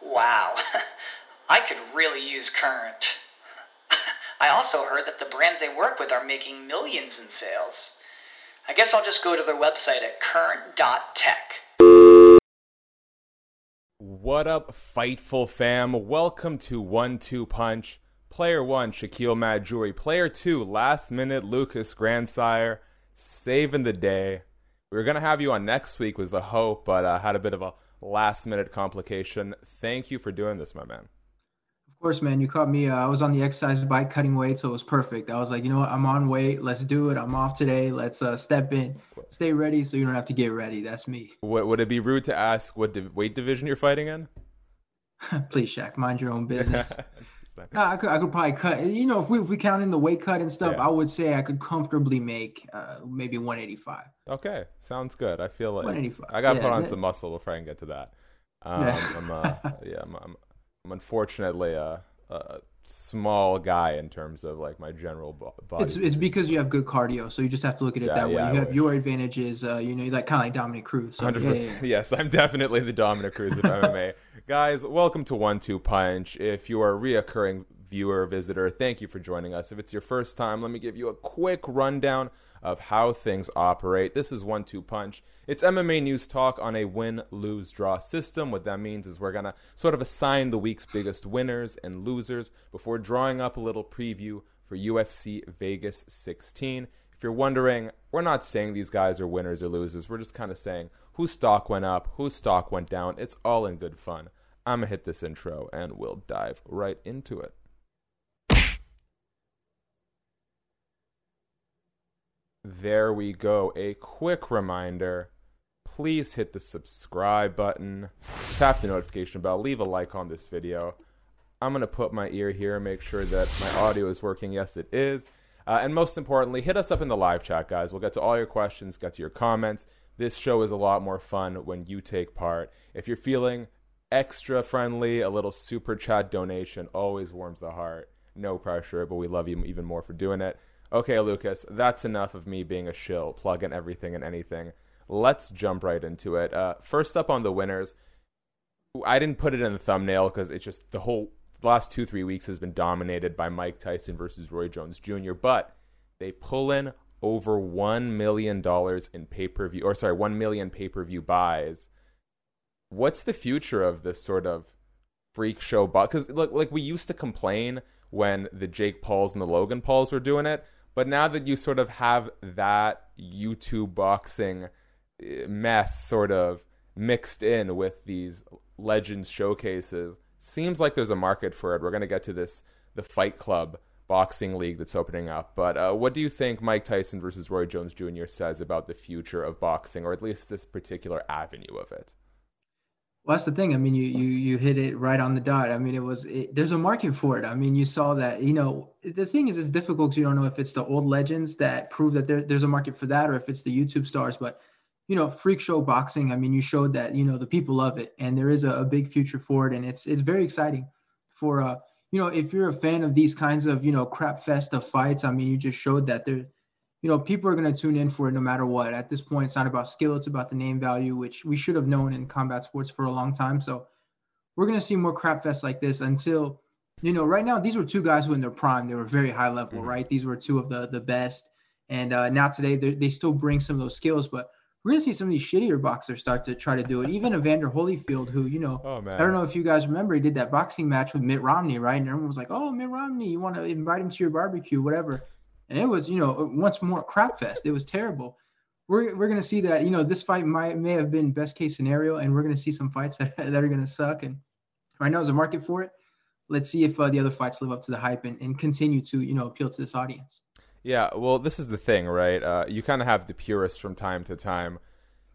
Wow, I could really use Current. I also heard that the brands they work with are making millions in sales. I guess I'll just go to their website at current.tech. What up, Fightful fam? Welcome to 1-2 Punch. Player 1, Shaquille Majuri. Player 2, last minute Lucas Grandsire, saving the day. We were going to have you on next week was the hope, but had a bit of a last-minute complication. Thank you for doing this, my man. Of course, man. You caught me. I was on the exercise bike cutting weight, so it was perfect. I was like, you know what? I'm on weight. Let's do it. I'm off today. Let's step in. Stay ready so you don't have to get ready. That's me. Would it be rude to ask what weight division you're fighting in? Please, Shaq. Mind your own business. I could probably cut. You know, if we count in the weight cut and stuff, yeah. I would say I could comfortably make maybe 185. Okay, sounds good. I feel like 185. I got to put on some muscle before I can get to that. I'm unfortunately a small guy in terms of like my general body. It's because you have good cardio, so you just have to look at it that way. Your advantage is like kind of like Dominick Cruz. So 100%. Yes, I'm definitely the Dominick Cruz of MMA. Guys, welcome to 1-2 Punch. If you are a reoccurring viewer or visitor, thank you for joining us. If it's your first time, let me give you a quick rundown of how things operate. This is 1-2 Punch. It's MMA news talk on a win-lose-draw system. What that means is we're going to sort of assign the week's biggest winners and losers before drawing up a little preview for UFC Vegas 16. If you're wondering, we're not saying these guys are winners or losers. We're just kind of saying whose stock went up, whose stock went down. It's all in good fun. I'm going to hit this intro, and we'll dive right into it. There we go. A quick reminder. Please hit the subscribe button. Tap the notification bell. Leave a like on this video. I'm going to put my ear here and make sure that my audio is working. Yes, it is. And most importantly, hit us up in the live chat, guys. We'll get to all your questions, get to your comments. This show is a lot more fun when you take part. If you're feeling extra friendly, a little super chat donation always warms the heart. No pressure, but we love you even more for doing it. Okay, Lucas, that's enough of me being a shill, plugging everything and anything. Let's jump right into it. First up on the winners, I didn't put it in the thumbnail because it's just the whole last 2-3 weeks has been dominated by Mike Tyson versus Roy Jones Jr., but they pull in over $1 million in pay-per-view, 1 million pay-per-view buys. What's the future of this sort of freak show? Because look, like we used to complain when the Jake Pauls and the Logan Pauls were doing it, but now that you sort of have that YouTube boxing mess sort of mixed in with these Legends showcases, seems like there's a market for it. We're going to get to this, the Fight Club Boxing League that's opening up. But what do you think Mike Tyson versus Roy Jones Jr. says about the future of boxing, or at least this particular avenue of it? Well, that's the thing. I mean, you hit it right on the dot. I mean, there's a market for it. I mean, you saw that, you know, the thing is it's difficult because you don't know if it's the old legends that prove that there's a market for that or if it's the YouTube stars. But you know, freak show boxing. I mean, you showed that, you know, the people love it, and there is a big future for it. And it's very exciting for, you know, if you're a fan of these kinds of, you know, crap fest of fights. I mean, you just showed that there, you know, people are going to tune in for it no matter what. At this point, it's not about skill. It's about the name value, which we should have known in combat sports for a long time. So we're going to see more crap fest like this until, you know, right now, these were two guys who in their prime, they were very high level, right? These were two of the best. And now today, they still bring some of those skills, but we're going to see some of these shittier boxers start to try to do it. Even Evander Holyfield, who, you know, I don't know if you guys remember, he did that boxing match with Mitt Romney, right? And everyone was like, oh, Mitt Romney, you want to invite him to your barbecue, whatever. And it was, you know, once more crap fest. It was terrible. We're going to see that, you know, this fight may have been best case scenario, and we're going to see some fights that are going to suck. And right now is a market for it. Let's see if the other fights live up to the hype and continue to, you know, appeal to this audience. Yeah, well, this is the thing, right? You kind of have the purists from time to time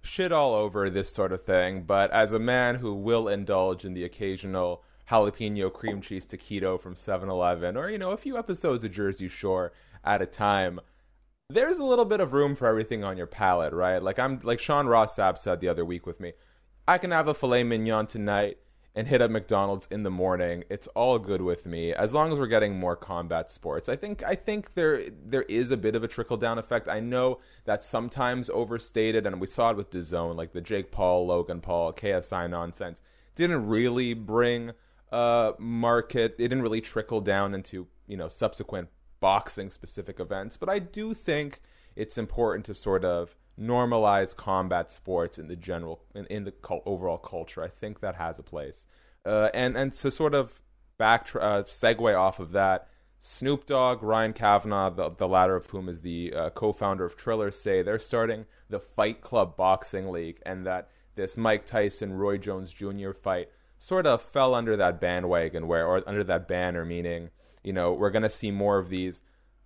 shit all over this sort of thing. But as a man who will indulge in the occasional jalapeno cream cheese taquito from 7-Eleven, or, you know, a few episodes of Jersey Shore at a time, there's a little bit of room for everything on your palate, right? Like Sean Ross Sapp said the other week with me, I can have a filet mignon tonight and hit up McDonald's in the morning. It's all good with me, as long as we're getting more combat sports. I think there is a bit of a trickle-down effect. I know that's sometimes overstated, and we saw it with DAZN, like the Jake Paul, Logan Paul, KSI nonsense. Didn't really bring market. It didn't really trickle down into, you know, subsequent boxing-specific events. But I do think it's important to sort of normalize combat sports in the general, in the overall culture. I think that has a place. And to sort of segue off of that, Snoop Dogg, Ryan Kavanaugh, the latter of whom is the co-founder of Triller, say they're starting the Fight Club Boxing League, and that this Mike Tyson, Roy Jones Jr. fight sort of fell under that bandwagon, or under that banner, meaning, you know, we're going to see more of these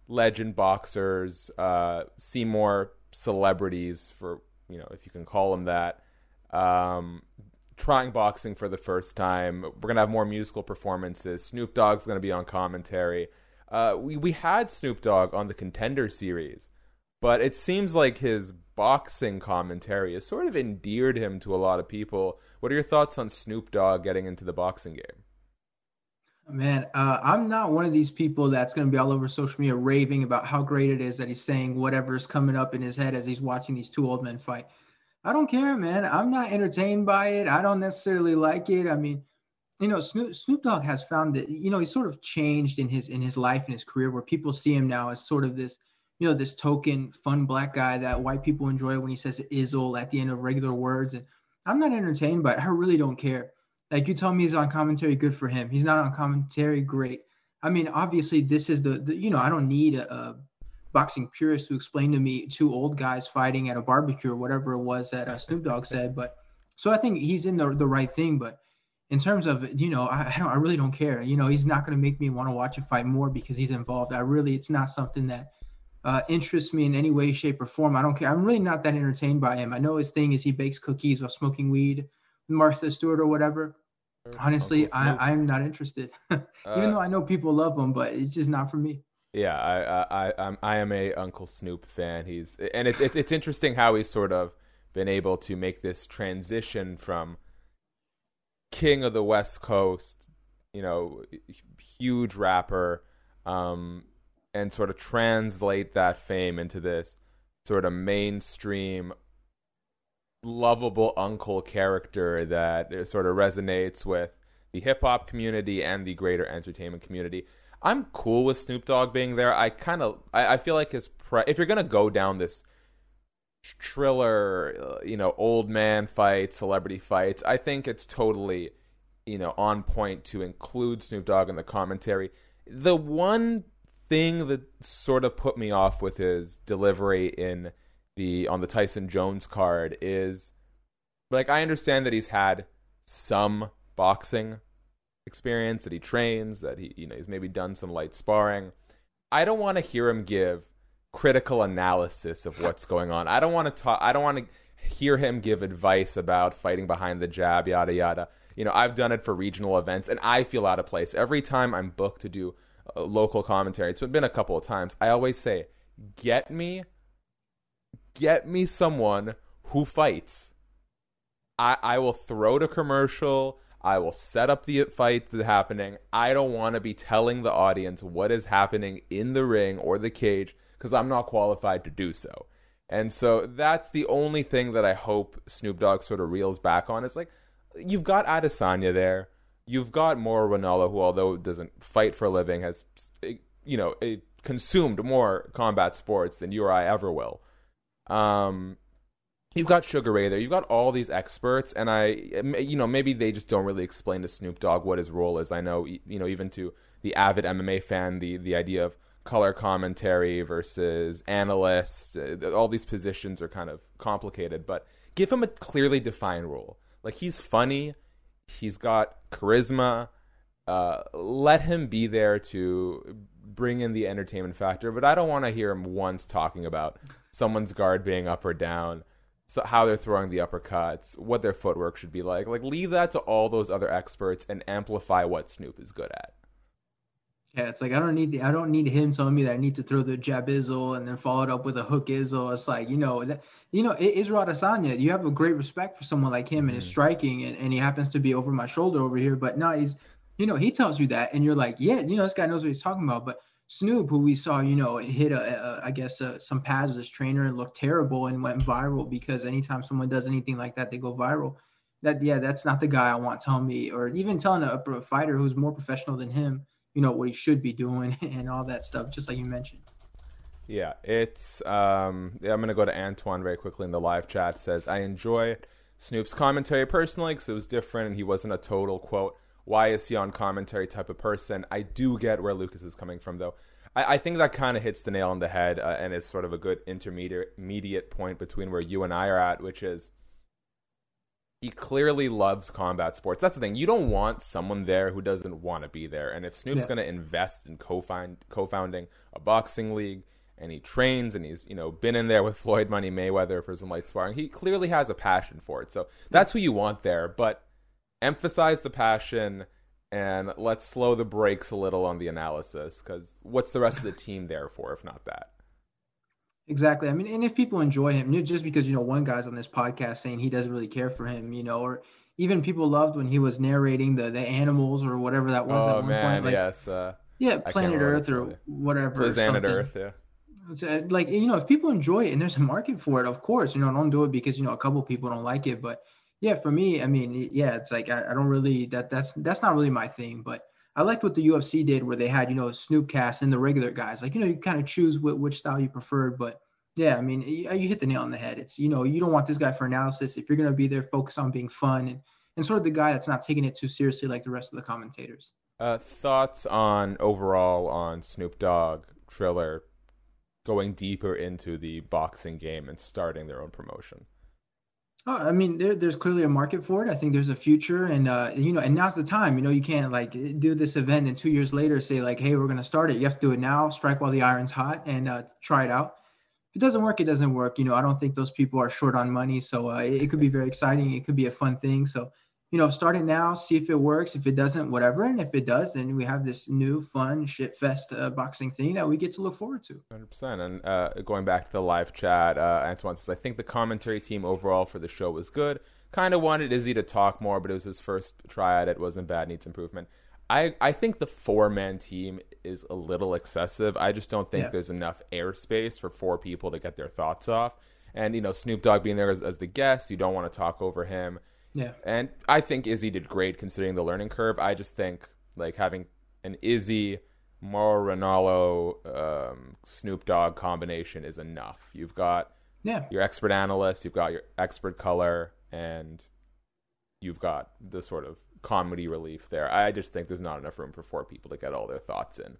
legend boxers, see more celebrities, for, you know, if you can call them that, trying boxing for the first time. We're gonna have more musical performances. Snoop Dogg's gonna be on commentary. We had Snoop Dogg on the Contender series, but it seems like his boxing commentary has sort of endeared him to a lot of people. What are your thoughts on Snoop Dogg getting into the boxing game? Man, I'm not one of these people that's going to be all over social media raving about how great it is that he's saying whatever's coming up in his head as he's watching these two old men fight. I don't care, man. I'm not entertained by it. I don't necessarily like it. I mean, you know, Snoop Dogg has found that, you know, he's sort of changed in his life and his career, where people see him now as sort of this, you know, this token fun black guy that white people enjoy when he says "izzle" at the end of regular words. And I'm not entertained by it. I really don't care. Like, you tell me he's on commentary, good for him. He's not on commentary, great. I mean, obviously, this is the you know, I don't need a boxing purist to explain to me two old guys fighting at a barbecue or whatever it was that Snoop Dogg said. But so I think he's in the right thing. But in terms of, you know, I really don't care. You know, he's not going to make me want to watch a fight more because he's involved. It's not something that interests me in any way, shape, or form. I don't care. I'm really not that entertained by him. I know his thing is he bakes cookies while smoking weed, Martha Stewart or whatever. Honestly, I'm not interested. Even though I know people love him, but it's just not for me. Yeah, I am a Uncle Snoop fan. It's interesting how he's sort of been able to make this transition from king of the West Coast, you know, huge rapper, and sort of translate that fame into this sort of mainstream, lovable uncle character that sort of resonates with the hip-hop community and the greater entertainment community. I'm cool with Snoop Dogg being there. I feel like if you're going to go down this Triller, you know, old man fight, celebrity fights, I think it's totally, you know, on point to include Snoop Dogg in the commentary. The one thing that sort of put me off with his delivery on the Tyson Jones card is, like, I understand that he's had some boxing experience, that he trains, that he, you know, he's maybe done some light sparring. I don't want to hear him give critical analysis of what's going on. I don't want to hear him give advice about fighting behind the jab, yada yada. You know, I've done it for regional events, and I feel out of place every time I'm booked to do local commentary. It's been a couple of times. I always say, get me someone who fights, I will throw to commercial. I will set up the fight that's happening. I don't want to be telling the audience what is happening in the ring or the cage because I'm not qualified to do so. And so that's the only thing that I hope Snoop Dogg sort of reels back on. It's like, you've got Adesanya there. You've got Mauro Ranallo, who, although doesn't fight for a living, has, you know, consumed more combat sports than you or I ever will. You've got Sugar Ray there. You've got all these experts, and maybe they just don't really explain to Snoop Dogg what his role is. I know, you know, even to the avid MMA fan, the idea of color commentary versus analyst, all these positions are kind of complicated, but give him a clearly defined role. Like, he's funny. He's got charisma. Let him be there to bring in the entertainment factor, but I don't want to hear him once talking about someone's guard being up or down, so how they're throwing the uppercuts, what their footwork should be like. Like, leave that to all those other experts and amplify what Snoop is good at. Yeah, it's like, I don't need him telling me that I need to throw the jab izzle and then follow it up with a hook izzle. It's like, Israel Adesanya, you have a great respect for someone like him, and his striking, and he happens to be over my shoulder over here, but now he's, he tells you that, and you're like, yeah, this guy knows what he's talking about. But Snoop, who we saw, hit some pads with his trainer and looked terrible and went viral, because anytime someone does anything like that, they go viral. That's not the guy I want telling me, or even telling a fighter who's more professional than him, what he should be doing and all that stuff, just like you mentioned. Yeah, it's I'm going to go to Antoine very quickly in the live chat. It says, I enjoy Snoop's commentary personally because it was different and he wasn't a total, quote, why is he on commentary type of person. I do get where Lucas is coming from, though. I think that kind of hits the nail on the head and is sort of a good intermediate point between where you and I are at, which is he clearly loves combat sports. That's the thing. You don't want someone there who doesn't want to be there. And if Snoop's going to invest in co-founding a boxing league, and he trains, and he's been in there with Floyd Money Mayweather for some light sparring, he clearly has a passion for it. So that's who you want there, but emphasize the passion, and let's slow the brakes a little on the analysis, because what's the rest of the team there for if not that? Exactly. I mean, and if people enjoy him, just because one guy's on this podcast saying he doesn't really care for him, or even people loved when he was narrating the animals or whatever that was. Oh, at one point, like, yes. Planet Earth or whatever. Planet Earth, yeah. Like, if people enjoy it and there's a market for it, of course, don't do it because a couple people don't like it. But yeah, for me, I mean, yeah, it's like I don't really, that's not really my thing. But I liked what the UFC did, where they had Snoopcast and the regular guys. Like, you kind of choose which style you preferred. But yeah, I mean, you hit the nail on the head. It's you don't want this guy for analysis. If you're gonna be there, focus on being fun and sort of the guy that's not taking it too seriously like the rest of the commentators. Thoughts on overall on Snoop Dogg, Triller going deeper into the boxing game and starting their own promotion? I mean, there's clearly a market for it. I think there's a future, and and now's the time. You can't like do this event and 2 years later say like, hey, we're gonna start it. You have to do it now. Strike while the iron's hot, and try it out. If it doesn't work, it doesn't work. I don't think those people are short on money, so it could be very exciting. It could be a fun thing. So start it now, see if it works. If it doesn't, whatever. And if it does, then we have this new fun shit fest boxing thing that we get to look forward to. 100%. And going back to the live chat, Antoine says, I think the commentary team overall for the show was good. Kind of wanted Izzy to talk more, but it was his first try at it. Wasn't bad, needs improvement. I think the four-man team is a little excessive. I just don't think there's enough airspace for four people to get their thoughts off. And, Snoop Dogg being there as the guest, you don't want to talk over him. Yeah, and I think Izzy did great considering the learning curve. I just think like having an Izzy, Mauro Ranallo, Snoop Dogg combination is enough. You've got your expert analyst, you've got your expert color, and you've got the sort of comedy relief there. I just think there's not enough room for four people to get all their thoughts in.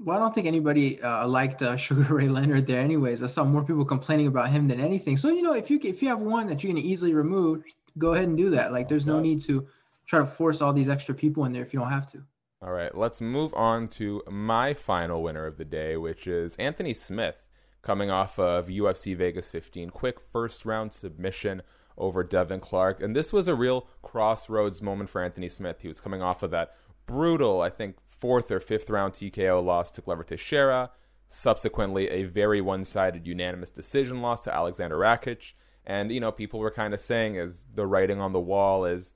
Well, I don't think anybody liked Sugar Ray Leonard there anyways. I saw more people complaining about him than anything. So, if you have one that you're going to easily remove, go ahead and do that. Like, there's no need to try to force all these extra people in there if you don't have to. All right, let's move on to my final winner of the day, which is Anthony Smith coming off of UFC Vegas 15. Quick first-round submission over Devin Clark. And this was a real crossroads moment for Anthony Smith. He was coming off of that brutal, I think, fourth or fifth round TKO loss to Glover Teixeira. Subsequently, a very one-sided unanimous decision loss to Alexander Rakic. And, you know, people were kind of saying, is the writing on the wall, is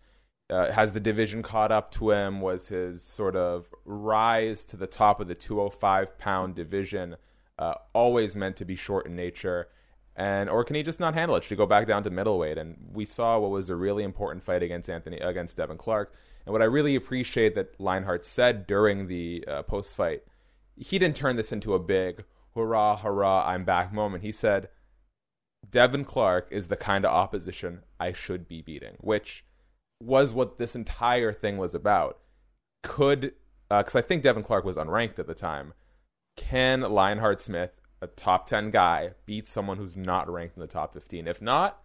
has the division caught up to him? Was his sort of rise to the top of the 205-pound division always meant to be short in nature? And or can he just not handle it? Should he go back down to middleweight? And we saw what was a really important fight against Devin Clark. And what I really appreciate that Leinhardt said during the post-fight, he didn't turn this into a big hurrah, hurrah, I'm back moment. He said, Devin Clark is the kind of opposition I should be beating, which was what this entire thing was about. Could, because I think Devin Clark was unranked at the time, can Leinhardt Smith, a top 10 guy, beat someone who's not ranked in the top 15? If not,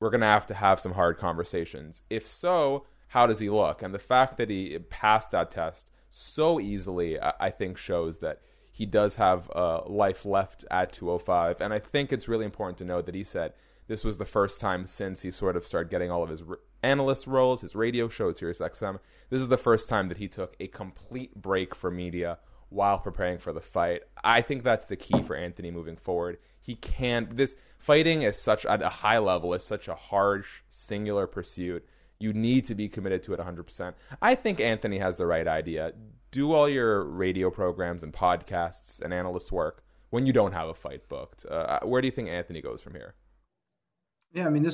we're going to have some hard conversations. If so, how does he look? And the fact that he passed that test so easily, I think, shows that he does have life left at 205. And I think it's really important to note that he said this was the first time since he sort of started getting all of his analyst roles, his radio show at SiriusXM. This is the first time that he took a complete break from media while preparing for the fight. I think that's the key for Anthony moving forward. He can't. This fighting is such at a high level, is such a harsh, singular pursuit. You need to be committed to it 100%. I think Anthony has the right idea. Do all your radio programs and podcasts and analyst work when you don't have a fight booked. Where do you think Anthony goes from here? Yeah, I mean,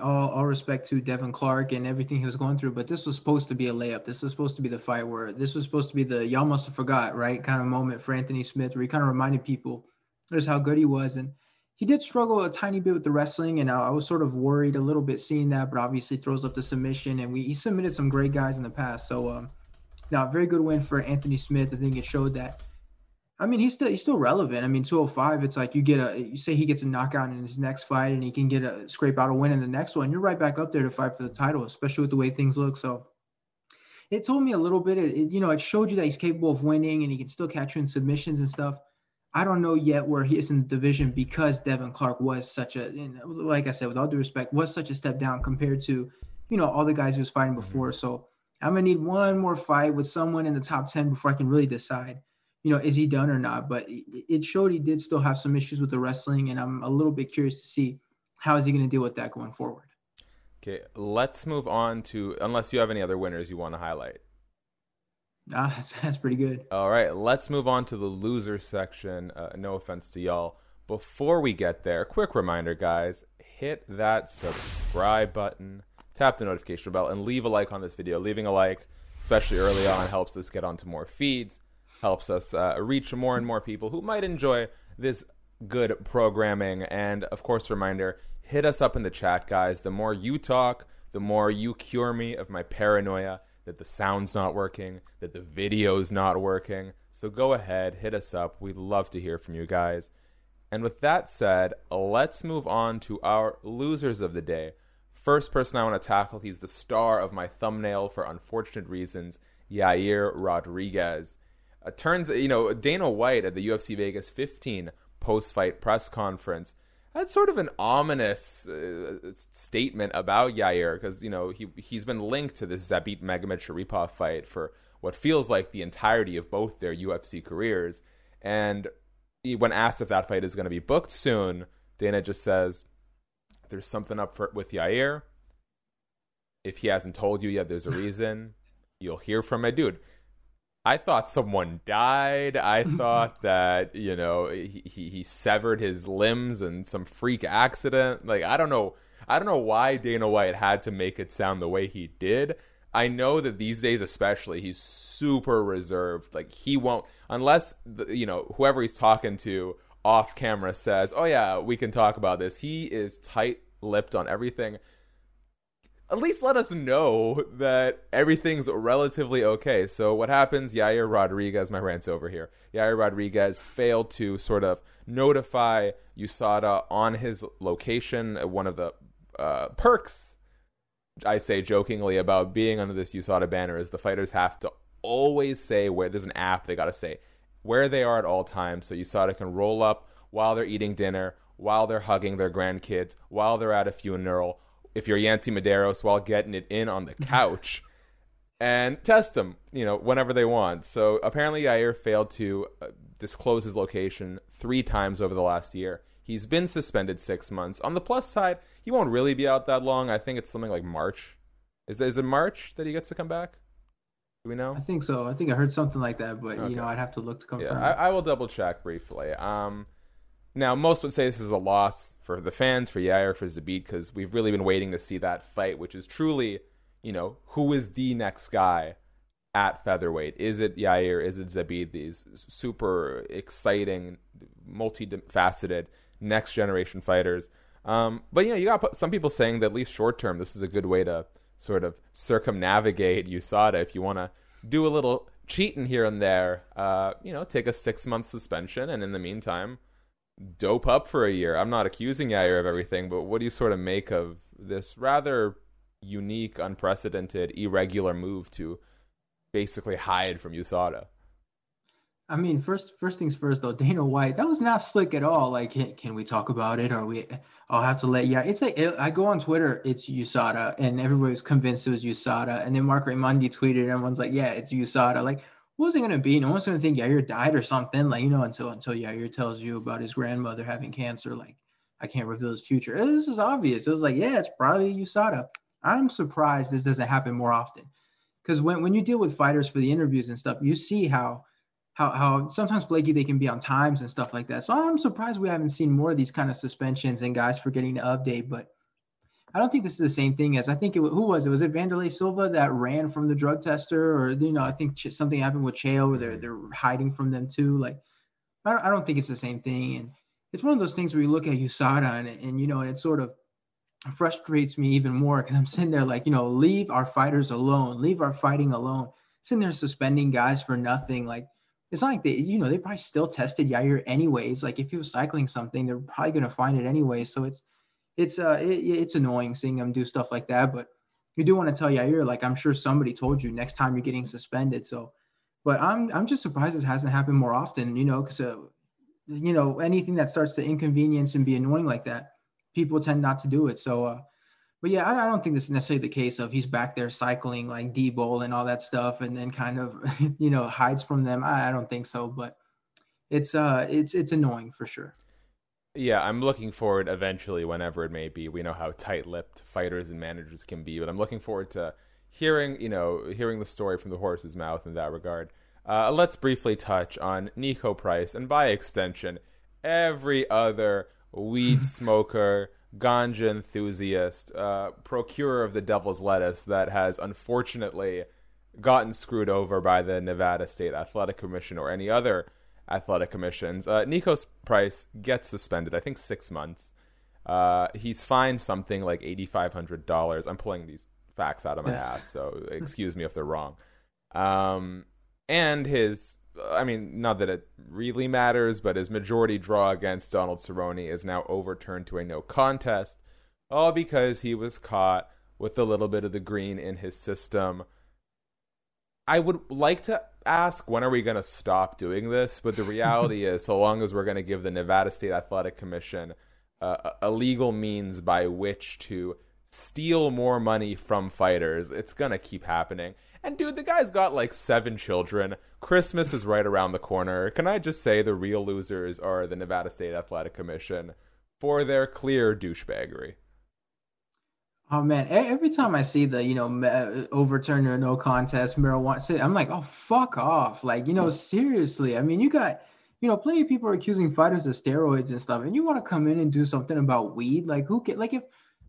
all respect to Devin Clark and everything he was going through, but this was supposed to be a layup. This was supposed to be the fight where this was supposed to be the y'all must have forgot, right, kind of moment for Anthony Smith, where he kind of reminded people just how good he was. And he did struggle a tiny bit with the wrestling, and I was sort of worried a little bit seeing that, but obviously throws up the submission, and he submitted some great guys in the past. So, very good win for Anthony Smith. I think it showed that, I mean, he's still relevant. I mean, 205, it's like you say he gets a knockout in his next fight, and he can get scrape out a win in the next one. You're right back up there to fight for the title, especially with the way things look. So it told me a little bit, it showed you that he's capable of winning, and he can still catch you in submissions and stuff. I don't know yet where he is in the division because Devin Clark was such a, like I said, with all due respect, was such a step down compared to, all the guys he was fighting before. So I'm going to need one more fight with someone in the top 10 before I can really decide, is he done or not? But it showed he did still have some issues with the wrestling, and I'm a little bit curious to see how is he going to deal with that going forward. Okay, let's move on to, unless you have any other winners you want to highlight. Ah, that's pretty good. All right, let's move on to the loser section. No offense to y'all. Before we get there, quick reminder, guys, hit that subscribe button, tap the notification bell, and leave a like on this video. Leaving a like, especially early on, helps us get onto more feeds, helps us reach more and more people who might enjoy this good programming. And, of course, reminder, hit us up in the chat, guys. The more you talk, the more you cure me of my paranoia that the sound's not working, that the video's not working. So go ahead, hit us up. We'd love to hear from you guys. And with that said, let's move on to our losers of the day. First person I want to tackle, he's the star of my thumbnail for unfortunate reasons, Yair Rodriguez. Turns Dana White at the UFC Vegas 15 post-fight press conference had sort of an ominous statement about Yair because, he's been linked to this Zabit Magomed Sharipov fight for what feels like the entirety of both their UFC careers. And when asked if that fight is going to be booked soon, Dana just says, there's something up with Yair. If he hasn't told you yet, there's a reason. You'll hear from my dude. I thought someone died. I thought that, he severed his limbs in some freak accident. Like, I don't know why Dana White had to make it sound the way he did. I know that these days especially, he's super reserved. Like, he won't, unless, whoever he's talking to off camera says, oh yeah, we can talk about this. He is tight-lipped on everything. At least let us know that everything's relatively okay. So what happens, Yair Rodriguez, my rant's over here. Yair Rodriguez failed to sort of notify USADA on his location. One of the perks, I say jokingly, about being under this USADA banner is the fighters have to always say where, there's an app they got to say where they are at all times. So USADA can roll up while they're eating dinner, while they're hugging their grandkids, while they're at a funeral, if you're Yancy Medeiros, while getting it in on the couch, and test them, whenever they want. So apparently Yair failed to disclose his location 3 times over the last year. He's been suspended 6 months. On the plus side, he won't really be out that long. I think it's something like March. Is it March that he gets to come back? Do we know? I think so. I think I heard something like that, but okay. You know, I'd have to look to confirm. Yeah, I will double check briefly. Now, most would say this is a loss for the fans, for Yair, for Zabit, because we've really been waiting to see that fight, which is truly, you know, who is the next guy at featherweight? Is it Yair? Is it Zabit? These super exciting, multifaceted, next-generation fighters. But, you know, you got some people saying that at least short-term, this is a good way to sort of circumnavigate USADA. If you want to do a little cheating here and there, you know, take a 6-month suspension, and in the meantime, dope up for a year. I'm not accusing Yair of everything, but what do you sort of make of this rather unique, unprecedented, irregular move to basically hide from USADA? I mean, first things first, though, Dana White, that was not slick at all. Like, can we talk about it? Or I'll have to let Yair. It's like, I go on Twitter, it's USADA, and everybody was convinced it was USADA. And then Mark Raimondi tweeted, and everyone's like, yeah, it's USADA. Like, what was it going to be? No one's going to think Yair died or something. Like, you know, until Yair tells you about his grandmother having cancer, like, I can't reveal his future. This is obvious. It was like, yeah, it's probably USADA. I'm surprised this doesn't happen more often. Because when you deal with fighters for the interviews and stuff, you see how sometimes, Blakey, they can be on times and stuff like that. So I'm surprised we haven't seen more of these kind of suspensions and guys forgetting to update. But I don't think this is the same thing as, I think it was, who was it? Was it Vanderlei Silva that ran from the drug tester? Or, you know, I think something happened with Chael where they're hiding from them too. Like, I don't think it's the same thing. And it's one of those things where you look at USADA and you know, and it sort of frustrates me even more because I'm sitting there like, you know, leave our fighters alone, leave our fighting alone. Sitting there suspending guys for nothing. Like, it's not like they, you know, they probably still tested Yair anyways. Like, if he was cycling something, they're probably going to find it anyway. So it's annoying seeing them do stuff like that. But you do want to tell Yair, like, I'm sure somebody told you next time you're getting suspended. So, but I'm just surprised it hasn't happened more often, you know, because, you know, anything that starts to inconvenience and be annoying like that, people tend not to do it. So, but yeah, I don't think this is necessarily the case of he's back there cycling like D-Bowl and all that stuff and then kind of, you know, hides from them. I don't think so, but it's annoying for sure. Yeah, I'm looking forward eventually, whenever it may be. We know how tight-lipped fighters and managers can be, but I'm looking forward to hearing the story from the horse's mouth in that regard. Let's briefly touch on Nico Price and, by extension, every other weed smoker, ganja enthusiast, procurer of the devil's lettuce that has unfortunately gotten screwed over by the Nevada State Athletic Commission or any other athletic commissions. Nico Price gets suspended, I think 6 months. He's fined something like $8,500. I'm pulling these facts out of my ass, so excuse me if they're wrong. And his, I mean, not that it really matters, but his majority draw against Donald Cerrone is now overturned to a no contest, all because he was caught with a little bit of the green in his system. I would like to ask, when are we going to stop doing this? But the reality is, so long as we're going to give the Nevada State Athletic Commission a legal means by which to steal more money from fighters, it's going to keep happening. And, dude, the guy's got, like, 7 children. Christmas is right around the corner. Can I just say the real losers are the Nevada State Athletic Commission for their clear douchebaggery? Oh, man. Every time I see the, you know, overturn or no contest, marijuana, I'm like, oh, fuck off. Like, you know, seriously. I mean, you got, you know, plenty of people are accusing fighters of steroids and stuff, and you want to come in and do something about weed? Like, who can, like, if,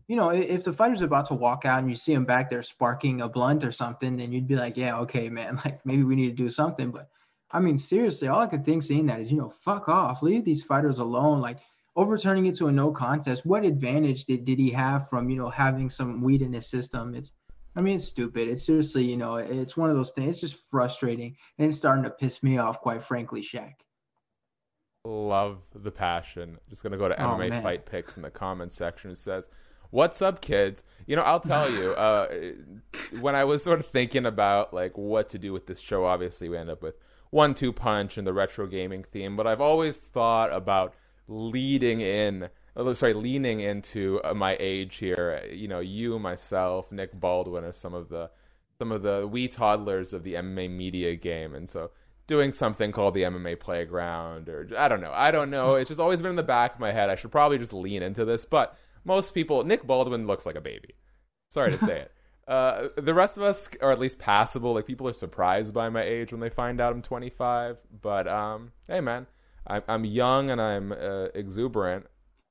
you know, if the fighter's about to walk out and you see him back there sparking a blunt or something, then you'd be like, yeah, okay, man, like, maybe we need to do something. But, I mean, seriously, all I could think seeing that is, you know, fuck off. Leave these fighters alone. Like, overturning it to a no contest, what advantage did he have from, you know, having some weed in his system? It's, I mean, it's stupid. It's seriously, you know, it's one of those things. It's just frustrating and it's starting to piss me off, quite frankly, Shaq. Love the passion. Just going to go to MMA Fight Picks in the comments section. It says, what's up, kids? You know, I'll tell you, when I was sort of thinking about, like, what to do with this show, obviously we end up with 1-2 Punch and the retro gaming theme, but I've always thought about leaning into my age here. You know, you, myself, Nick Baldwin are some of the wee toddlers of the MMA media game, and so doing something called the MMA Playground, or I don't know. It's just always been in the back of my head. I should probably just lean into this, but most people, Nick Baldwin looks like a baby. Sorry to say it. The rest of us are at least passable. Like, people are surprised by my age when they find out I'm 25. But hey, man, I'm young and I'm exuberant.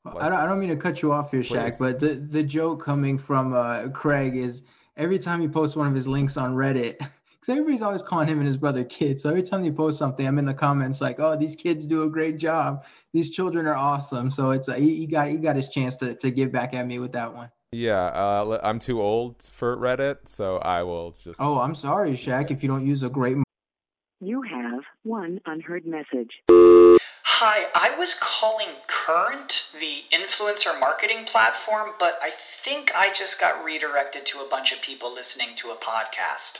Like, I don't mean to cut you off here, please. Shaq, but the joke coming from Craig is every time he posts one of his links on Reddit, because everybody's always calling him and his brother kids. So every time they post something, I'm in the comments like, "Oh, these kids do a great job. These children are awesome." So it's he got his chance to give back at me with that one. Yeah, I'm too old for Reddit, so I will just... Oh, I'm sorry, Shaq, if you don't use a great... You have one unheard message. Hi, I was calling Current, the influencer marketing platform, but I think I just got redirected to a bunch of people listening to a podcast.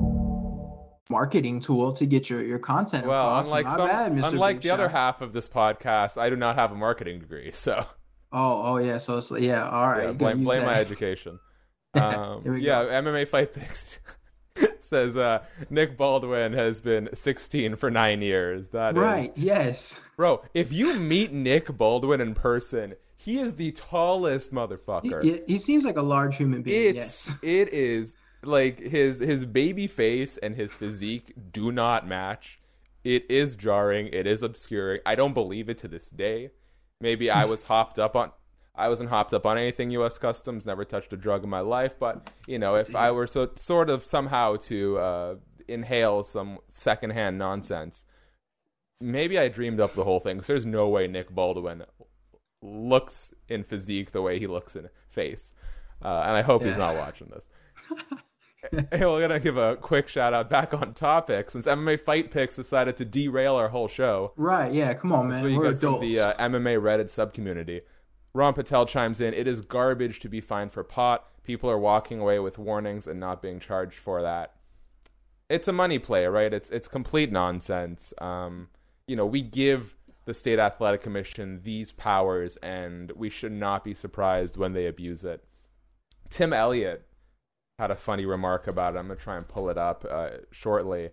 Marketing tool to get your content across. Unlike the other half of this podcast, I do not have a marketing degree, so blame my education. MMA Fight Picks says Nick Baldwin has been 16 for 9 years. That right, is, yes, bro, if you meet Nick Baldwin in person, he is the tallest motherfucker. He seems like a large human being. It is. Like, his baby face and his physique do not match. It is jarring. It is obscuring. I don't believe it to this day. Maybe I wasn't hopped up on anything U.S. Customs, never touched a drug in my life. But, you know, if I were to inhale some secondhand nonsense, maybe I dreamed up the whole thing. Because there's no way Nick Baldwin looks in physique the way he looks in face. And I hope he's not watching this. Hey, we're gonna give a quick shout out back on topic since MMA Fight Picks decided to derail our whole show. Right? Yeah, come on, man. So we're adults. The MMA Reddit subcommunity. Ron Patel chimes in. It is garbage to be fined for pot. People are walking away with warnings and not being charged for that. It's a money play, right? It's complete nonsense. We give the State Athletic Commission these powers, and we should not be surprised when they abuse it. Tim Elliott had a funny remark about it. I'm going to try and pull it up shortly.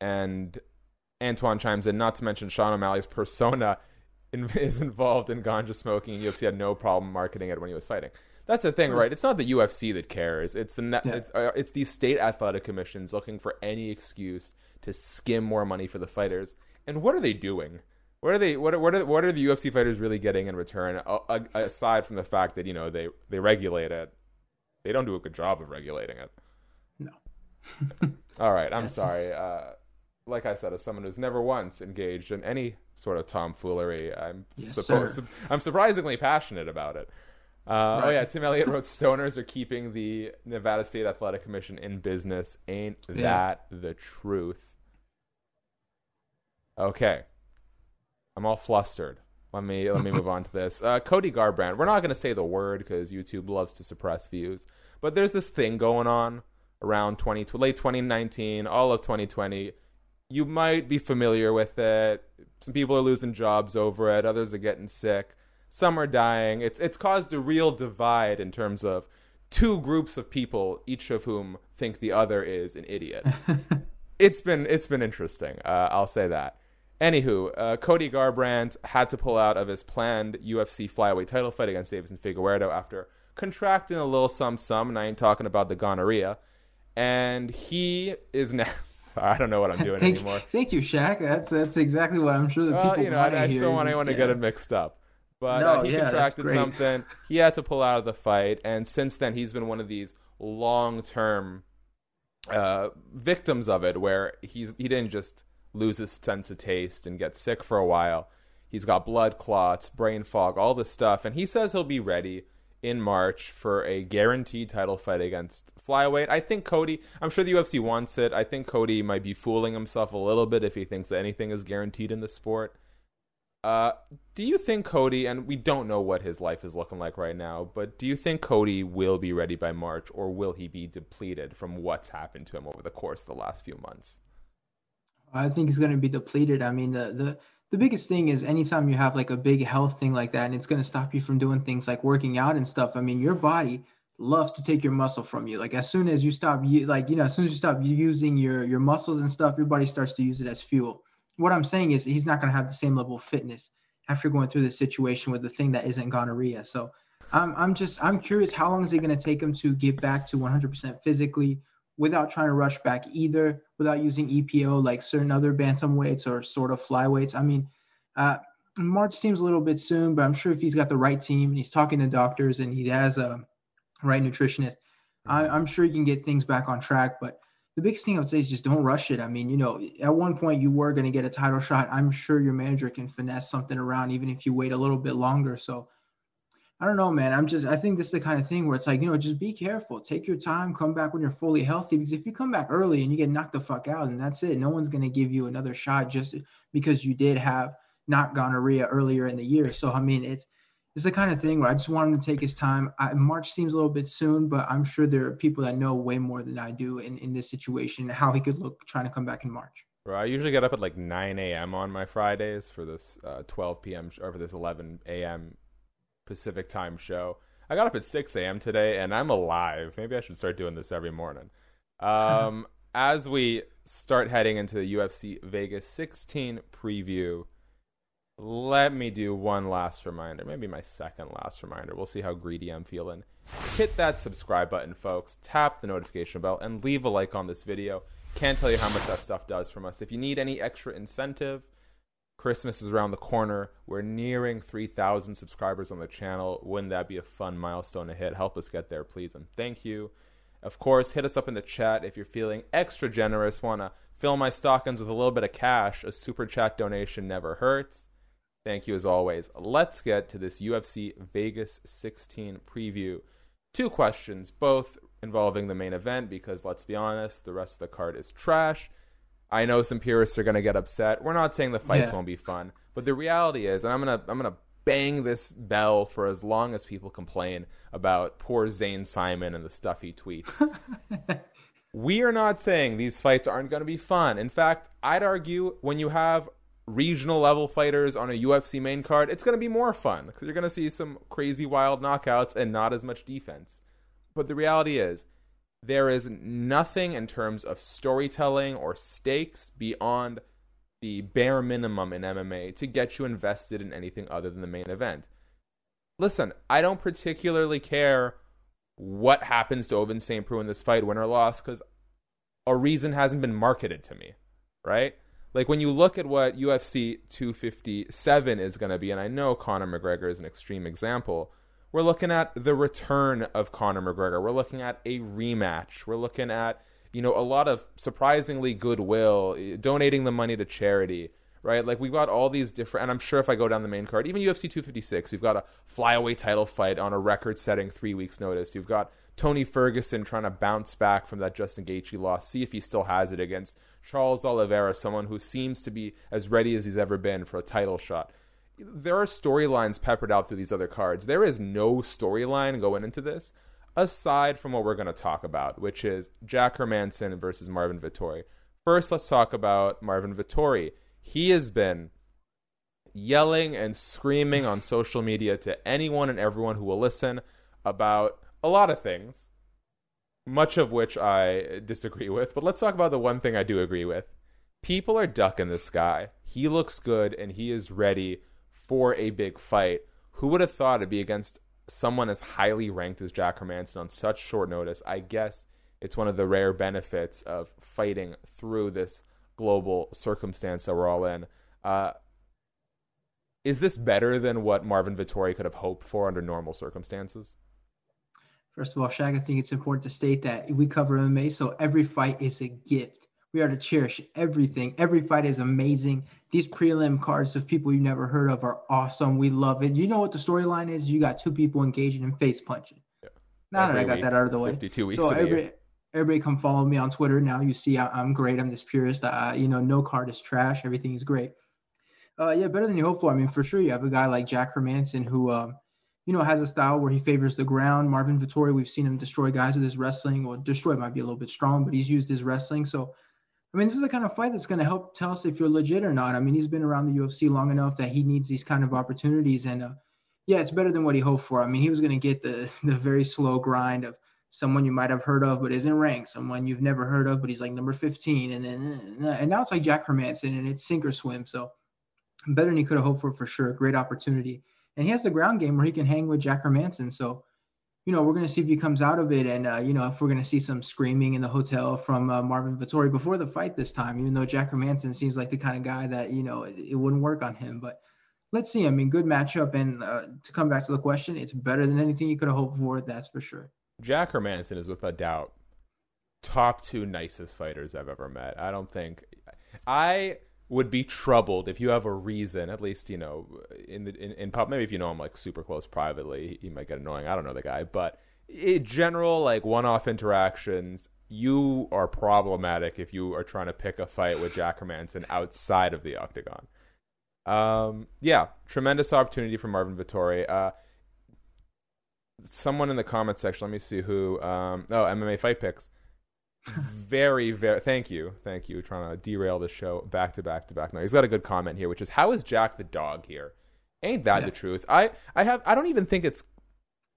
And Antoine chimes in, not to mention Sean O'Malley's persona is involved in ganja smoking, and UFC had no problem marketing it when he was fighting. That's the thing, right? It's not the UFC that cares. It's the it's these state athletic commissions looking for any excuse to skim more money for the fighters. And what are they doing? What are they? What are the UFC fighters really getting in return, aside from the fact that, you know, they regulate it? They don't do a good job of regulating it. No. All right, I'm sorry. Like I said, as someone who's never once engaged in any sort of tomfoolery, I'm surprisingly passionate about it. Right. Oh, yeah, Tim Elliott wrote, stoners are keeping the Nevada State Athletic Commission in business. Ain't that the truth? Okay. I'm all flustered. Let me move on to this. Cody Garbrandt. We're not going to say the word because YouTube loves to suppress views. But there's this thing going on around late 2019, all of 2020. You might be familiar with it. Some people are losing jobs over it. Others are getting sick. Some are dying. It's caused a real divide in terms of two groups of people, each of whom think the other is an idiot. It's been interesting. I'll say that. Anywho, Cody Garbrandt had to pull out of his planned UFC flyweight title fight against Davidson Figueiredo after contracting a little sum, and I ain't talking about the gonorrhea. And he is now I don't know what I'm doing anymore. Thank you, Shaq. That's exactly what I'm sure that people want to hear. I just don't want anyone to get it mixed up. But he contracted something. He had to pull out of the fight. And since then, he's been one of these long-term victims of it, where he didn't just lose his sense of taste and get sick for a while. He's got blood clots, brain fog, all this stuff. And he says he'll be ready in March for a guaranteed title fight against flyweight. I think Cody, I'm sure the UFC wants it. I think Cody might be fooling himself a little bit if he thinks that anything is guaranteed in the sport. Do you think Cody, and we don't know what his life is looking like right now, but do you think Cody will be ready by March, or will he be depleted from what's happened to him over the course of the last few months? I think he's going to be depleted. I mean, the biggest thing is anytime you have like a big health thing like that, and it's going to stop you from doing things like working out and stuff. I mean, your body loves to take your muscle from you. Like as soon as you stop using your muscles and stuff, your body starts to use it as fuel. What I'm saying is he's not going to have the same level of fitness after going through this situation with the thing that isn't gonorrhea. So I'm curious, how long is it going to take him to get back to 100% physically without trying to rush back either, without using EPO like certain other bantamweights or sort of flyweights. I mean, March seems a little bit soon, but I'm sure if he's got the right team and he's talking to doctors and he has a right nutritionist, I'm sure he can get things back on track. But the biggest thing I would say is just don't rush it. I mean, at one point you were going to get a title shot. I'm sure your manager can finesse something around, even if you wait a little bit longer. So I don't know, man. I think this is the kind of thing where it's like, just be careful, take your time, come back when you're fully healthy, because if you come back early and you get knocked the fuck out and that's it, no one's going to give you another shot just because you did have not gonorrhea earlier in the year. So, I mean, it's the kind of thing where I just want him to take his time. March seems a little bit soon, but I'm sure there are people that know way more than I do in this situation, how he could look trying to come back in March. Bro, I usually get up at like 9 a.m. on my Fridays for this 12 p.m. or for this 11 a.m. Pacific time show. I got up at 6 a.m. today, and I'm alive. Maybe I should start doing this every morning. As we start heading into the UFC Vegas 16 preview, let me do one last reminder, maybe my second last reminder. We'll see how greedy I'm feeling. Hit that subscribe button, folks. Tap the notification bell and leave a like on this video. Can't tell you how much that stuff does from us. If you need any extra incentive, Christmas is around the corner. We're nearing 3,000 subscribers on the channel. Wouldn't that be a fun milestone to hit? Help us get there, please, and thank you. Of course, hit us up in the chat if you're feeling extra generous, want to fill my stockings with a little bit of cash. A super chat donation never hurts. Thank you as always. Let's get to this UFC Vegas 16 preview. Two questions, both involving the main event, because let's be honest, the rest of the card is trash. I know some purists are going to get upset. We're not saying the fights won't be fun, but the reality is, and I'm going to bang this bell for as long as people complain about poor Zane Simon and the stuff he tweets. We are not saying these fights aren't going to be fun. In fact, I'd argue when you have regional level fighters on a UFC main card, it's going to be more fun because you're going to see some crazy wild knockouts and not as much defense. But the reality is, there is nothing in terms of storytelling or stakes beyond the bare minimum in MMA to get you invested in anything other than the main event. Listen, I don't particularly care what happens to Ovin St. Preux in this fight, win or loss, because a reason hasn't been marketed to me, right? Like, when you look at what UFC 257 is going to be, and I know Conor McGregor is an extreme example, we're looking at the return of Conor McGregor. We're looking at a rematch. We're looking at, a lot of surprisingly goodwill, donating the money to charity, right? Like, we've got all these different, and I'm sure if I go down the main card, even UFC 256, you've got a flyaway title fight on a record-setting 3 weeks' notice. You've got Tony Ferguson trying to bounce back from that Justin Gaethje loss, see if he still has it, against Charles Oliveira, someone who seems to be as ready as he's ever been for a title shot. There are storylines peppered out through these other cards. There is no storyline going into this, aside from what we're going to talk about, which is Jack Hermansson versus Marvin Vettori. First, let's talk about Marvin Vettori. He has been yelling and screaming on social media to anyone and everyone who will listen about a lot of things, much of which I disagree with, but let's talk about the one thing I do agree with. People are ducking this guy. He looks good, and he is ready for a big fight. Who would have thought it'd be against someone as highly ranked as Jack Hermansson on such short notice? I guess It's one of the rare benefits of fighting through this global circumstance that we're all in. Is this better than what Marvin Vettori could have hoped for under normal circumstances? First of all, Shaq, I think it's important to state that we cover MMA, so every fight is a gift. We are to cherish everything. Every fight is amazing. These prelim cards of people you've never heard of are awesome. We love it. You know what the storyline is? You got two people engaging in face punching. Yeah. Now that I got that out of the way. 52 weeks of the year. Everybody come follow me on Twitter now. You see I'm great. I'm this purist. No card is trash. Everything is great. Yeah, better than you hope for. I mean, for sure, you have a guy like Jack Hermansson who has a style where he favors the ground. Marvin Vettori, we've seen him destroy guys with his wrestling. Well, destroy might be a little bit strong, but he's used his wrestling. So, I mean, this is the kind of fight that's going to help tell us if you're legit or not. I mean, he's been around the UFC long enough that he needs these kind of opportunities. And, yeah, it's better than what he hoped for. I mean, he was going to get the very slow grind of someone you might have heard of but isn't ranked, someone you've never heard of but he's like number 15. And then and now it's like Jack Hermansson, and it's sink or swim. So better than he could have hoped for sure. Great opportunity. And he has the ground game where he can hang with Jack Hermansson. So, we're going to see if he comes out of it. And, if we're going to see some screaming in the hotel from Marvin Vettori before the fight this time, even though Jack Hermansson seems like the kind of guy that, it wouldn't work on him. But let's see. I mean, good matchup. And to come back to the question, it's better than anything you could have hoped for. That's for sure. Jack Hermansson is without doubt top two nicest fighters I've ever met. I don't think I would be troubled if you have a reason, at least, in pub, maybe if you know him like super close privately, he might get annoying. I don't know the guy, but in general, like one-off interactions, you are problematic if you are trying to pick a fight with Jack Hermansson outside of the octagon. Yeah, tremendous opportunity for Marvin Vettori. Someone in the comment section, let me see who, MMA Fight Picks. Very, very, thank you. Trying to derail the show back to back. Now he's got a good comment here, which is, how is Jack the dog here? Ain't that the truth? I don't even think it's,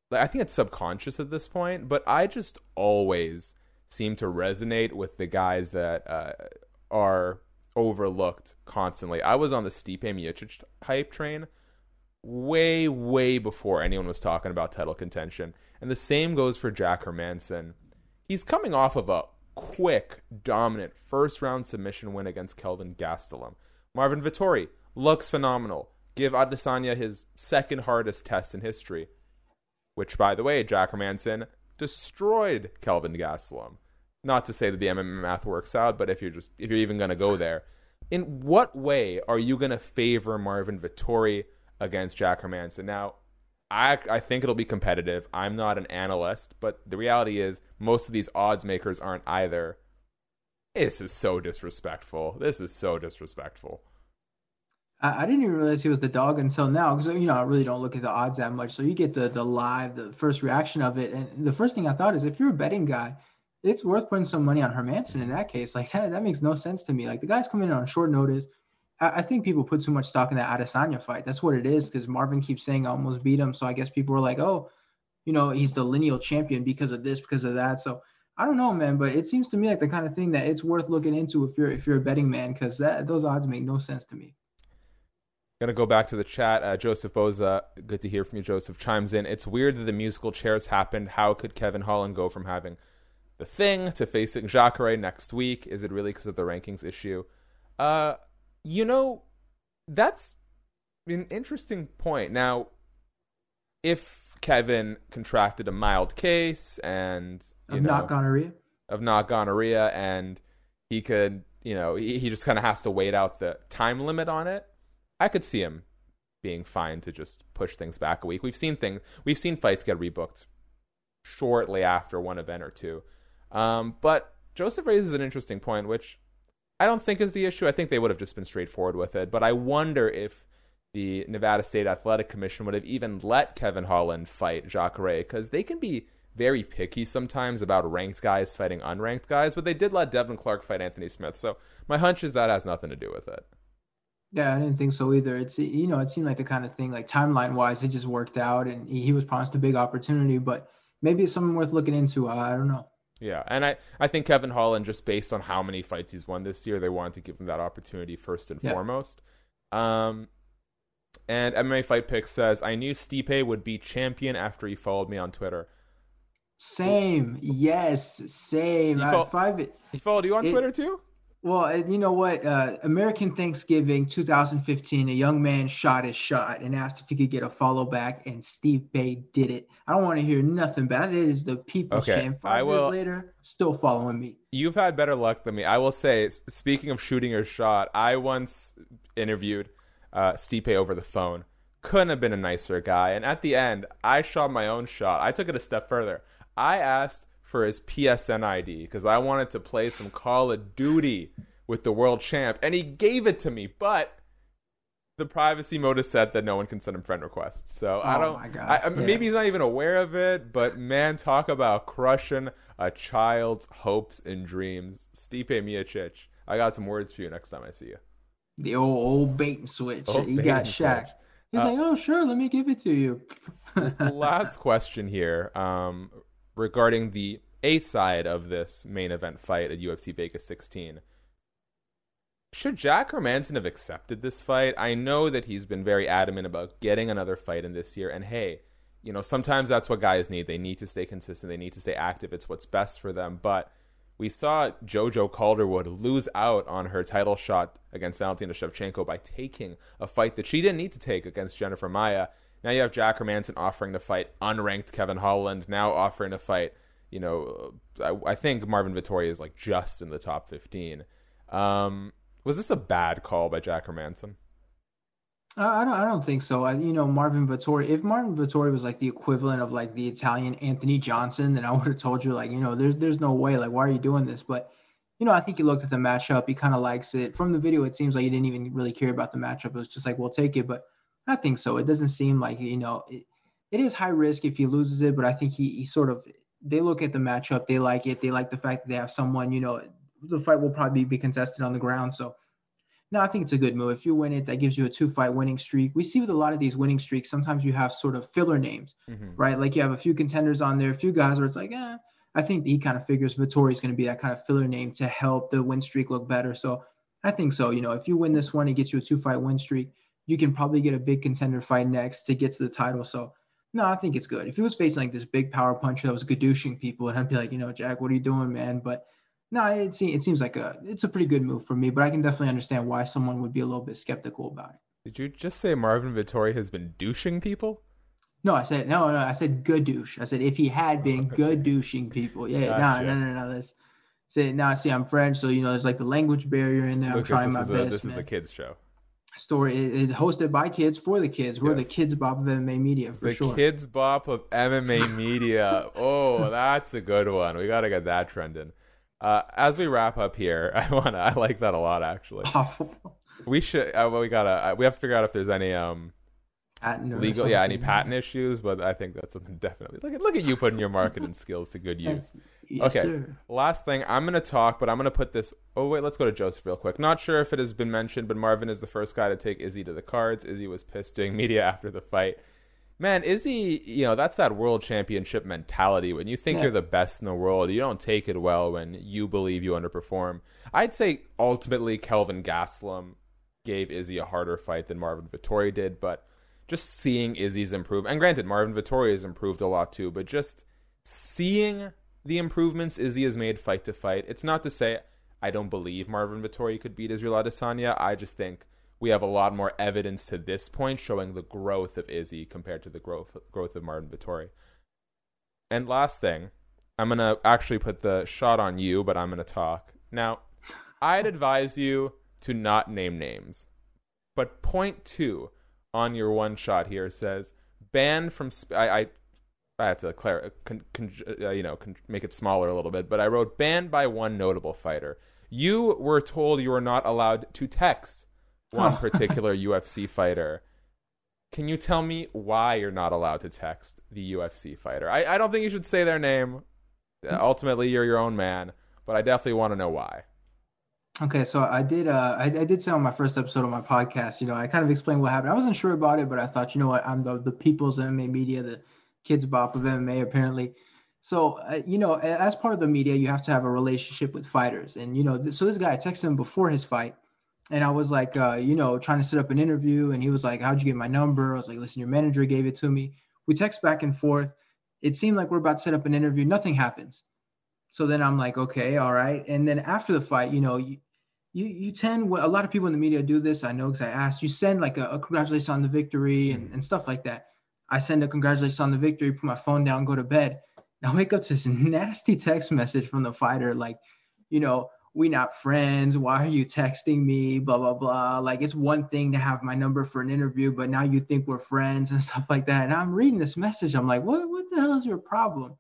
like, I think it's subconscious at this point, but I just always seem to resonate with the guys that are overlooked constantly. I was on the Stipe Miocic hype train way before anyone was talking about title contention, and the same goes for Jack Hermansson. He's coming off of a quick, dominant first-round submission win against Kelvin Gastelum. Marvin Vettori looks phenomenal. Give Adesanya his second hardest test in history, which, by the way, Jack Hermansson destroyed Kelvin Gastelum. Not to say that the MMA math works out, but if you're even going to go there, in what way are you going to favor Marvin Vettori against Jack Hermansson? Now, I think it'll be competitive. I'm not an analyst, but the reality is most of these odds makers aren't either. This is so disrespectful. I didn't even realize he was the dog until now, because, I really don't look at the odds that much. So you get the first reaction of it. And the first thing I thought is, if you're a betting guy, it's worth putting some money on Hermansson in that case. Like, that makes no sense to me. Like, the guy's coming in on short notice. I think people put too much stock in that Adesanya fight. That's what it is, because Marvin keeps saying I almost beat him. So I guess people are like, oh, he's the lineal champion because of this, because of that. So I don't know, man, but it seems to me like the kind of thing that it's worth looking into if you're a betting man, because those odds make no sense to me. Going to go back to the chat. Joseph Boza, good to hear from you. Joseph chimes in. It's weird that the musical chairs happened. How could Kevin Holland go from having the thing to facing Jacare next week? Is it really because of the rankings issue? That's an interesting point. Now, if Kevin contracted a mild case and of not gonorrhea, and he could, he just kind of has to wait out the time limit on it, I could see him being fine to just push things back a week. We've seen fights get rebooked shortly after one event or two. But Joseph raises an interesting point, which I don't think is the issue. I think they would have just been straightforward with it. But I wonder if the Nevada State Athletic Commission would have even let Kevin Holland fight Jacare, because they can be very picky sometimes about ranked guys fighting unranked guys. But they did let Devin Clark fight Anthony Smith. So my hunch is that has nothing to do with it. Yeah, I didn't think so either. It's, it seemed like the kind of thing, like timeline-wise, it just worked out. And he was promised a big opportunity. But maybe it's something worth looking into. I don't know. Yeah, and I think Kevin Holland, just based on how many fights he's won this year, they wanted to give him that opportunity first and foremost. And MMA Fight Pick says, I knew Stipe would be champion after he followed me on Twitter. Same. Yes. Same. He followed you on Twitter too? Well, and you know what? American Thanksgiving 2015, a young man shot his shot and asked if he could get a follow back, and Steve Bay did it. I don't want to hear nothing about it. It is the people's shame. 5 years later, still following me. You've had better luck than me. I will say, speaking of shooting a shot, I once interviewed Stipe over the phone. Couldn't have been a nicer guy. And at the end, I shot my own shot. I took it a step further. I asked for his PSN ID because I wanted to play some Call of Duty with the world champ, and he gave it to me, but the privacy mode is set that no one can send him friend requests. So maybe he's not even aware of it, but man, talk about crushing a child's hopes and dreams. Stipe Miocic, I got some words for you next time I see you. The old bait and switch. He got Shaq. He's like, oh, sure, let me give it to you. Last question here regarding the A side of this main event fight at UFC Vegas 16. Should Jack Hermansson have accepted this fight? I know that he's been very adamant about getting another fight in this year. And hey, you know, sometimes that's what guys need. They need to stay consistent. They need to stay active. It's what's best for them. But we saw JoJo Calderwood lose out on her title shot against Valentina Shevchenko by taking a fight that she didn't need to take against Jennifer Maia. Now you have Jack Hermansson offering to fight unranked Kevin Holland, now offering to fight, you know, I think Marvin Vettori is like just in the top 15. Was this a bad call by Jack Hermansson? I don't think so. Marvin Vettori, if Marvin Vettori was like the equivalent of like the Italian Anthony Johnson, then I would have told you like, you know, there's no way, like, why are you doing this? But, you know, I think he looked at the matchup. He kind of likes it. From the video, it seems like he didn't even really care about the matchup. It was just like, we'll take it. But I think so. It doesn't seem like, you know, it is high risk if he loses it, but I think he sort of, they look at the matchup. They like it. They like the fact that they have someone, you know, the fight will probably be contested on the ground. So, no, I think it's a good move. If you win it, that gives you a 2-fight winning streak. We see with a lot of these winning streaks, sometimes you have sort of filler names, right? Like you have a few contenders on there, a few guys where it's like, I think he kind of figures Vettori is going to be that kind of filler name to help the win streak look better. So I think so. You know, if you win this one, it gets you a 2-fight win streak. You can probably get a big contender fight next to get to the title. So, no, I think it's good. If he was facing like this big power puncher that was gadooshing people, and I'd be like, you know, Jack, what are you doing, man? But no, it seems like it's a pretty good move for me, but I can definitely understand why someone would be a little bit skeptical about it. Did you just say Marvin Vettori has been douching people? No, I said no. I said good douche. I said if he had been good douching people, no. See, I'm French, so you know there's like the language barrier in there. Look, I'm trying my best. This is a kids' show. Story is hosted by kids for the kids. We're the Kids Bop of MMA Media for sure. The Kids Bop of MMA Media. Oh, that's a good one. We gotta get that trending. As we wrap up here, I like that a lot, actually. We should. We have to figure out if there's any any patent issues. But I think that's something definitely. Look at you putting your marketing skills to good use. Yes, okay. Sir. Last thing, I'm gonna talk, but I'm gonna put this. Oh wait, let's go to Joseph real quick. Not sure if it has been mentioned, but Marvin is the first guy to take Izzy to the cards. Izzy was pissed doing media after the fight. Man, Izzy, you know, that's that world championship mentality. When you think you're the best in the world, you don't take it well when you believe you underperform. I'd say ultimately Kelvin Gastelum gave Izzy a harder fight than Marvin Vettori did, but just seeing Izzy's improve, and granted, Marvin Vettori has improved a lot too, but just seeing the improvements Izzy has made fight to fight, it's not to say I don't believe Marvin Vettori could beat Israel Adesanya. I just think we have a lot more evidence to this point showing the growth of Izzy compared to the growth of Marvin Vettori. And last thing, I'm going to actually put the shot on you, but I'm going to talk. Now, I'd advise you to not name names, but point 2 on your one shot here says, banned from... I have to make it smaller a little bit, but I wrote, banned by one notable fighter. You were told you were not allowed to text one particular UFC fighter. Can you tell me why you're not allowed to text the UFC fighter? I don't think you should say their name. Ultimately, you're your own man, but I definitely want to know why. Okay, so I did. I did say on my first episode of my podcast, you know, I kind of explained what happened. I wasn't sure about it, but I thought, you know what, I'm the People's MMA Media, the Kids Bop of MMA, apparently. So, you know, as part of the media, you have to have a relationship with fighters, and you know, so this guy, I texted him before his fight. And I was like, you know, trying to set up an interview. And he was like, how'd you get my number? I was like, listen, your manager gave it to me. We text back and forth. it seemed like we're about to set up an interview. Nothing happens. So then I'm like, okay, all right. And then after the fight, you know, you tend, a lot of people in the media do this, I know, because I asked, you send like a congratulations on the victory and stuff like that. I send a congratulations on the victory, put my phone down, go to bed. And I wake up to this nasty text message from the fighter, like, you know, we not friends. Why are you texting me? Blah, blah, blah. Like, it's one thing to have my number for an interview, but now you think we're friends and stuff like that. And I'm reading this message. I'm like, what the hell is your problem?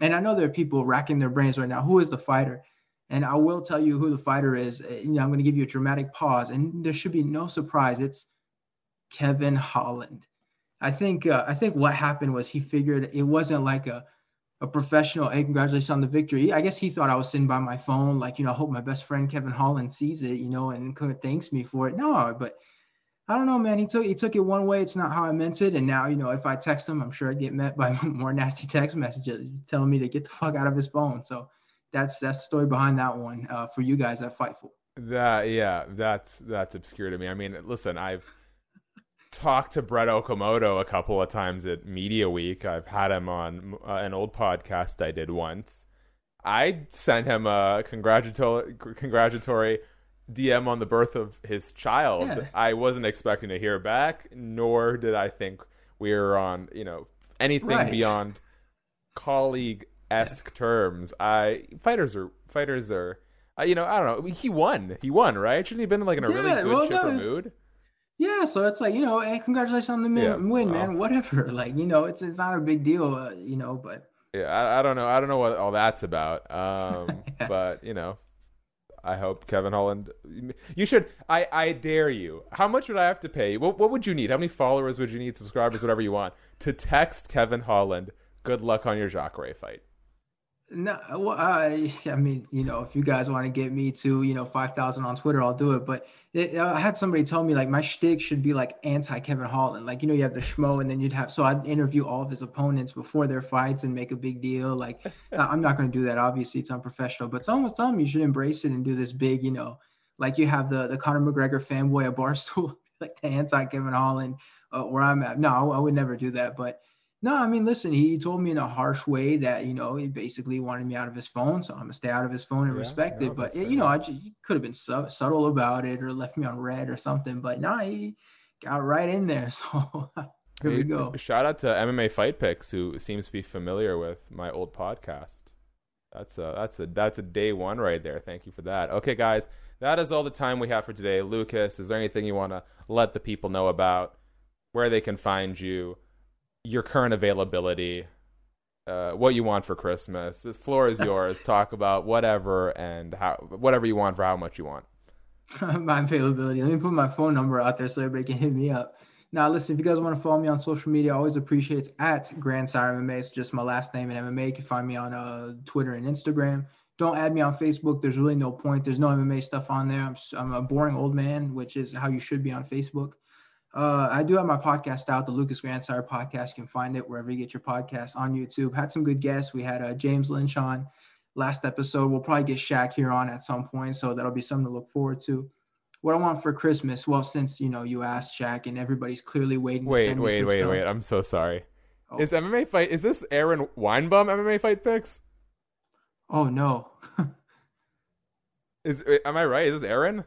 And I know there are people racking their brains right now. Who is the fighter? And I will tell you who the fighter is. You know, I'm going to give you a dramatic pause, and there should be no surprise. It's Kevin Holland. I think what happened was he figured it wasn't like a professional, hey, congratulations on the victory. I guess he thought I was sitting by my phone, like, you know, I hope my best friend Kevin Holland sees it, you know, and kind of thanks me for it. No, but I don't know, man. He took it one way. It's not how I meant it. And now, you know, if I text him, I'm sure I get met by more nasty text messages telling me to get the fuck out of his phone. So that's the story behind that one for you guys at Fightful. That's obscure to me. I mean, listen, I've talked to Brett Okamoto a couple of times at Media Week. I've had him on an old podcast I did once. I sent him a congratulatory DM on the birth of his child. Yeah. I wasn't expecting to hear back, nor did I think we were on, you know, anything beyond colleague-esque terms. Fighters are, you know, I don't know. He won, right? Shouldn't he have been in like in a really good chipper mood? Yeah, so it's like, you know, hey, congratulations on the win, man. Whatever, like, you know, it's not a big deal, you know. But yeah, I don't know what all that's about. Yeah. But you know, I hope Kevin Holland. You should. I dare you. How much would I have to pay? What would you need? How many followers would you need? Subscribers, whatever you want, to text Kevin Holland. Good luck on your Jacare fight. No, well, I mean, you know, if you guys want to get me to, you know, 5,000 on Twitter, I'll do it. But I had somebody tell me, like, my shtick should be, like, anti-Kevin Holland. Like, you know, you have the schmo, and then you'd have – so I'd interview all of his opponents before their fights and make a big deal. Like, I'm not going to do that. Obviously, it's unprofessional. But someone was telling me you should embrace it and do this big, you know, like you have the Conor McGregor fanboy at Barstool, like the anti-Kevin Holland where I'm at. No, I would never do that. But – no, I mean, listen, he told me in a harsh way that, you know, he basically wanted me out of his phone. So I'm going to stay out of his phone and respect it. But, you know, he could have been subtle about it or left me on red or something. But no, he got right in there. So here we go. Shout out to MMA Fight Picks, who seems to be familiar with my old podcast. That's a day one right there. Thank you for that. Okay, guys, that is all the time we have for today. Lucas, is there anything you want to let the people know about where they can find you? Your current availability, what you want for Christmas. The floor is yours. Talk about whatever and how, whatever you want for how much you want. My availability. Let me put my phone number out there so everybody can hit me up. Now, listen, if you guys want to follow me on social media, I always appreciate it. It's at Grandsire MMA. It's just my last name in MMA. You can find me on Twitter and Instagram. Don't add me on Facebook. There's really no point. There's no MMA stuff on there. I'm a boring old man, which is how you should be on Facebook. I do have my podcast out, the Lucas Grandsire podcast. You can find it wherever you get your podcasts, on YouTube. Had some good guests. We had James Lynch on last episode. We'll probably get Shaq here on at some point, so that'll be something to look forward to. What I want for Christmas? Well, since, you know, you asked, Shaq, and everybody's clearly waiting. Wait. I'm so sorry. Oh. Is this Aaron Weinbaum MMA Fight Picks? Oh no. Am I right? Is this Aaron?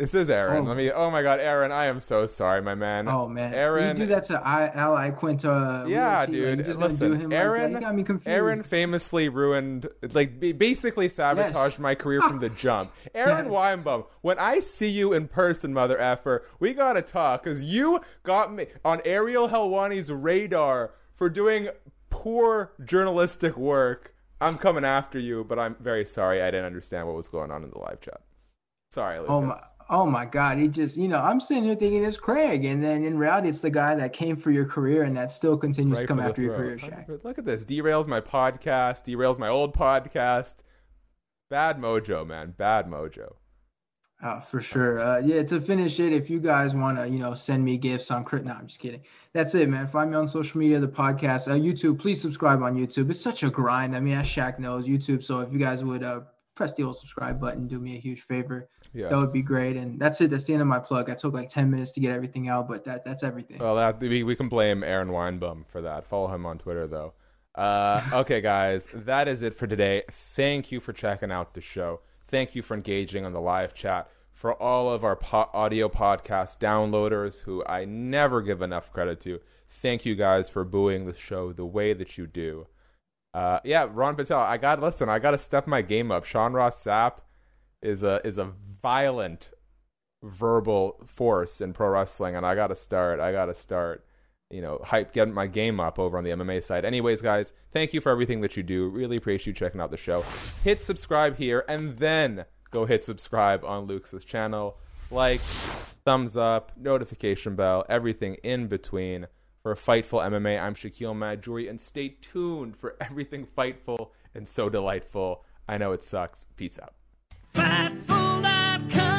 This is Aaron. Oh my God, Aaron! I am so sorry, my man. Oh man, Aaron. You do that to Ally Quinta. Yeah, dude. Listen, Aaron. Like, you got me confused. Aaron famously ruined, like, basically sabotaged my career from the jump. Aaron Weinbaum. When I see you in person, mother effer, we gotta talk, because you got me on Ariel Helwani's radar for doing poor journalistic work. I'm coming after you, but I'm very sorry. I didn't understand what was going on in the live chat. Sorry, Lucas. Oh my God, he just, you know, I'm sitting here thinking it's Craig, and then in reality, it's the guy that came for your career and that still continues to come after your career, Shaq. Look at this. Derails my podcast, derails my old podcast. Bad mojo, man. Bad mojo. For sure. Yeah, to finish it, if you guys want to, you know, send me gifts on Crit. No, I'm just kidding. That's it, man. Find me on social media, the podcast, YouTube. Please subscribe on YouTube. It's such a grind. I mean, as Shaq knows, YouTube. So if you guys would press the old subscribe button, do me a huge favor. Yes. That would be great. And that's it. That's the end of my plug. I took like 10 minutes to get everything out, but that's everything. Well, we can blame Aaron Weinbaum for that. Follow him on Twitter, though. Okay, guys, that is it for today. Thank you for checking out the show. Thank you for engaging on the live chat. For all of our audio podcast downloaders who I never give enough credit to, thank you guys for booing the show the way that you do. Yeah, Ron Patel, I got to step my game up. Sean Ross Sapp is a violent verbal force in pro wrestling, and I got to start, getting my game up over on the MMA side. Anyways, guys, thank you for everything that you do. Really appreciate you checking out the show. Hit subscribe here, and then go hit subscribe on Luke's channel. Like, thumbs up, notification bell, everything in between. For Fightful MMA, I'm Shaquille Majuri, and stay tuned for everything Fightful and so delightful. I know it sucks. Peace out. Fightful.com.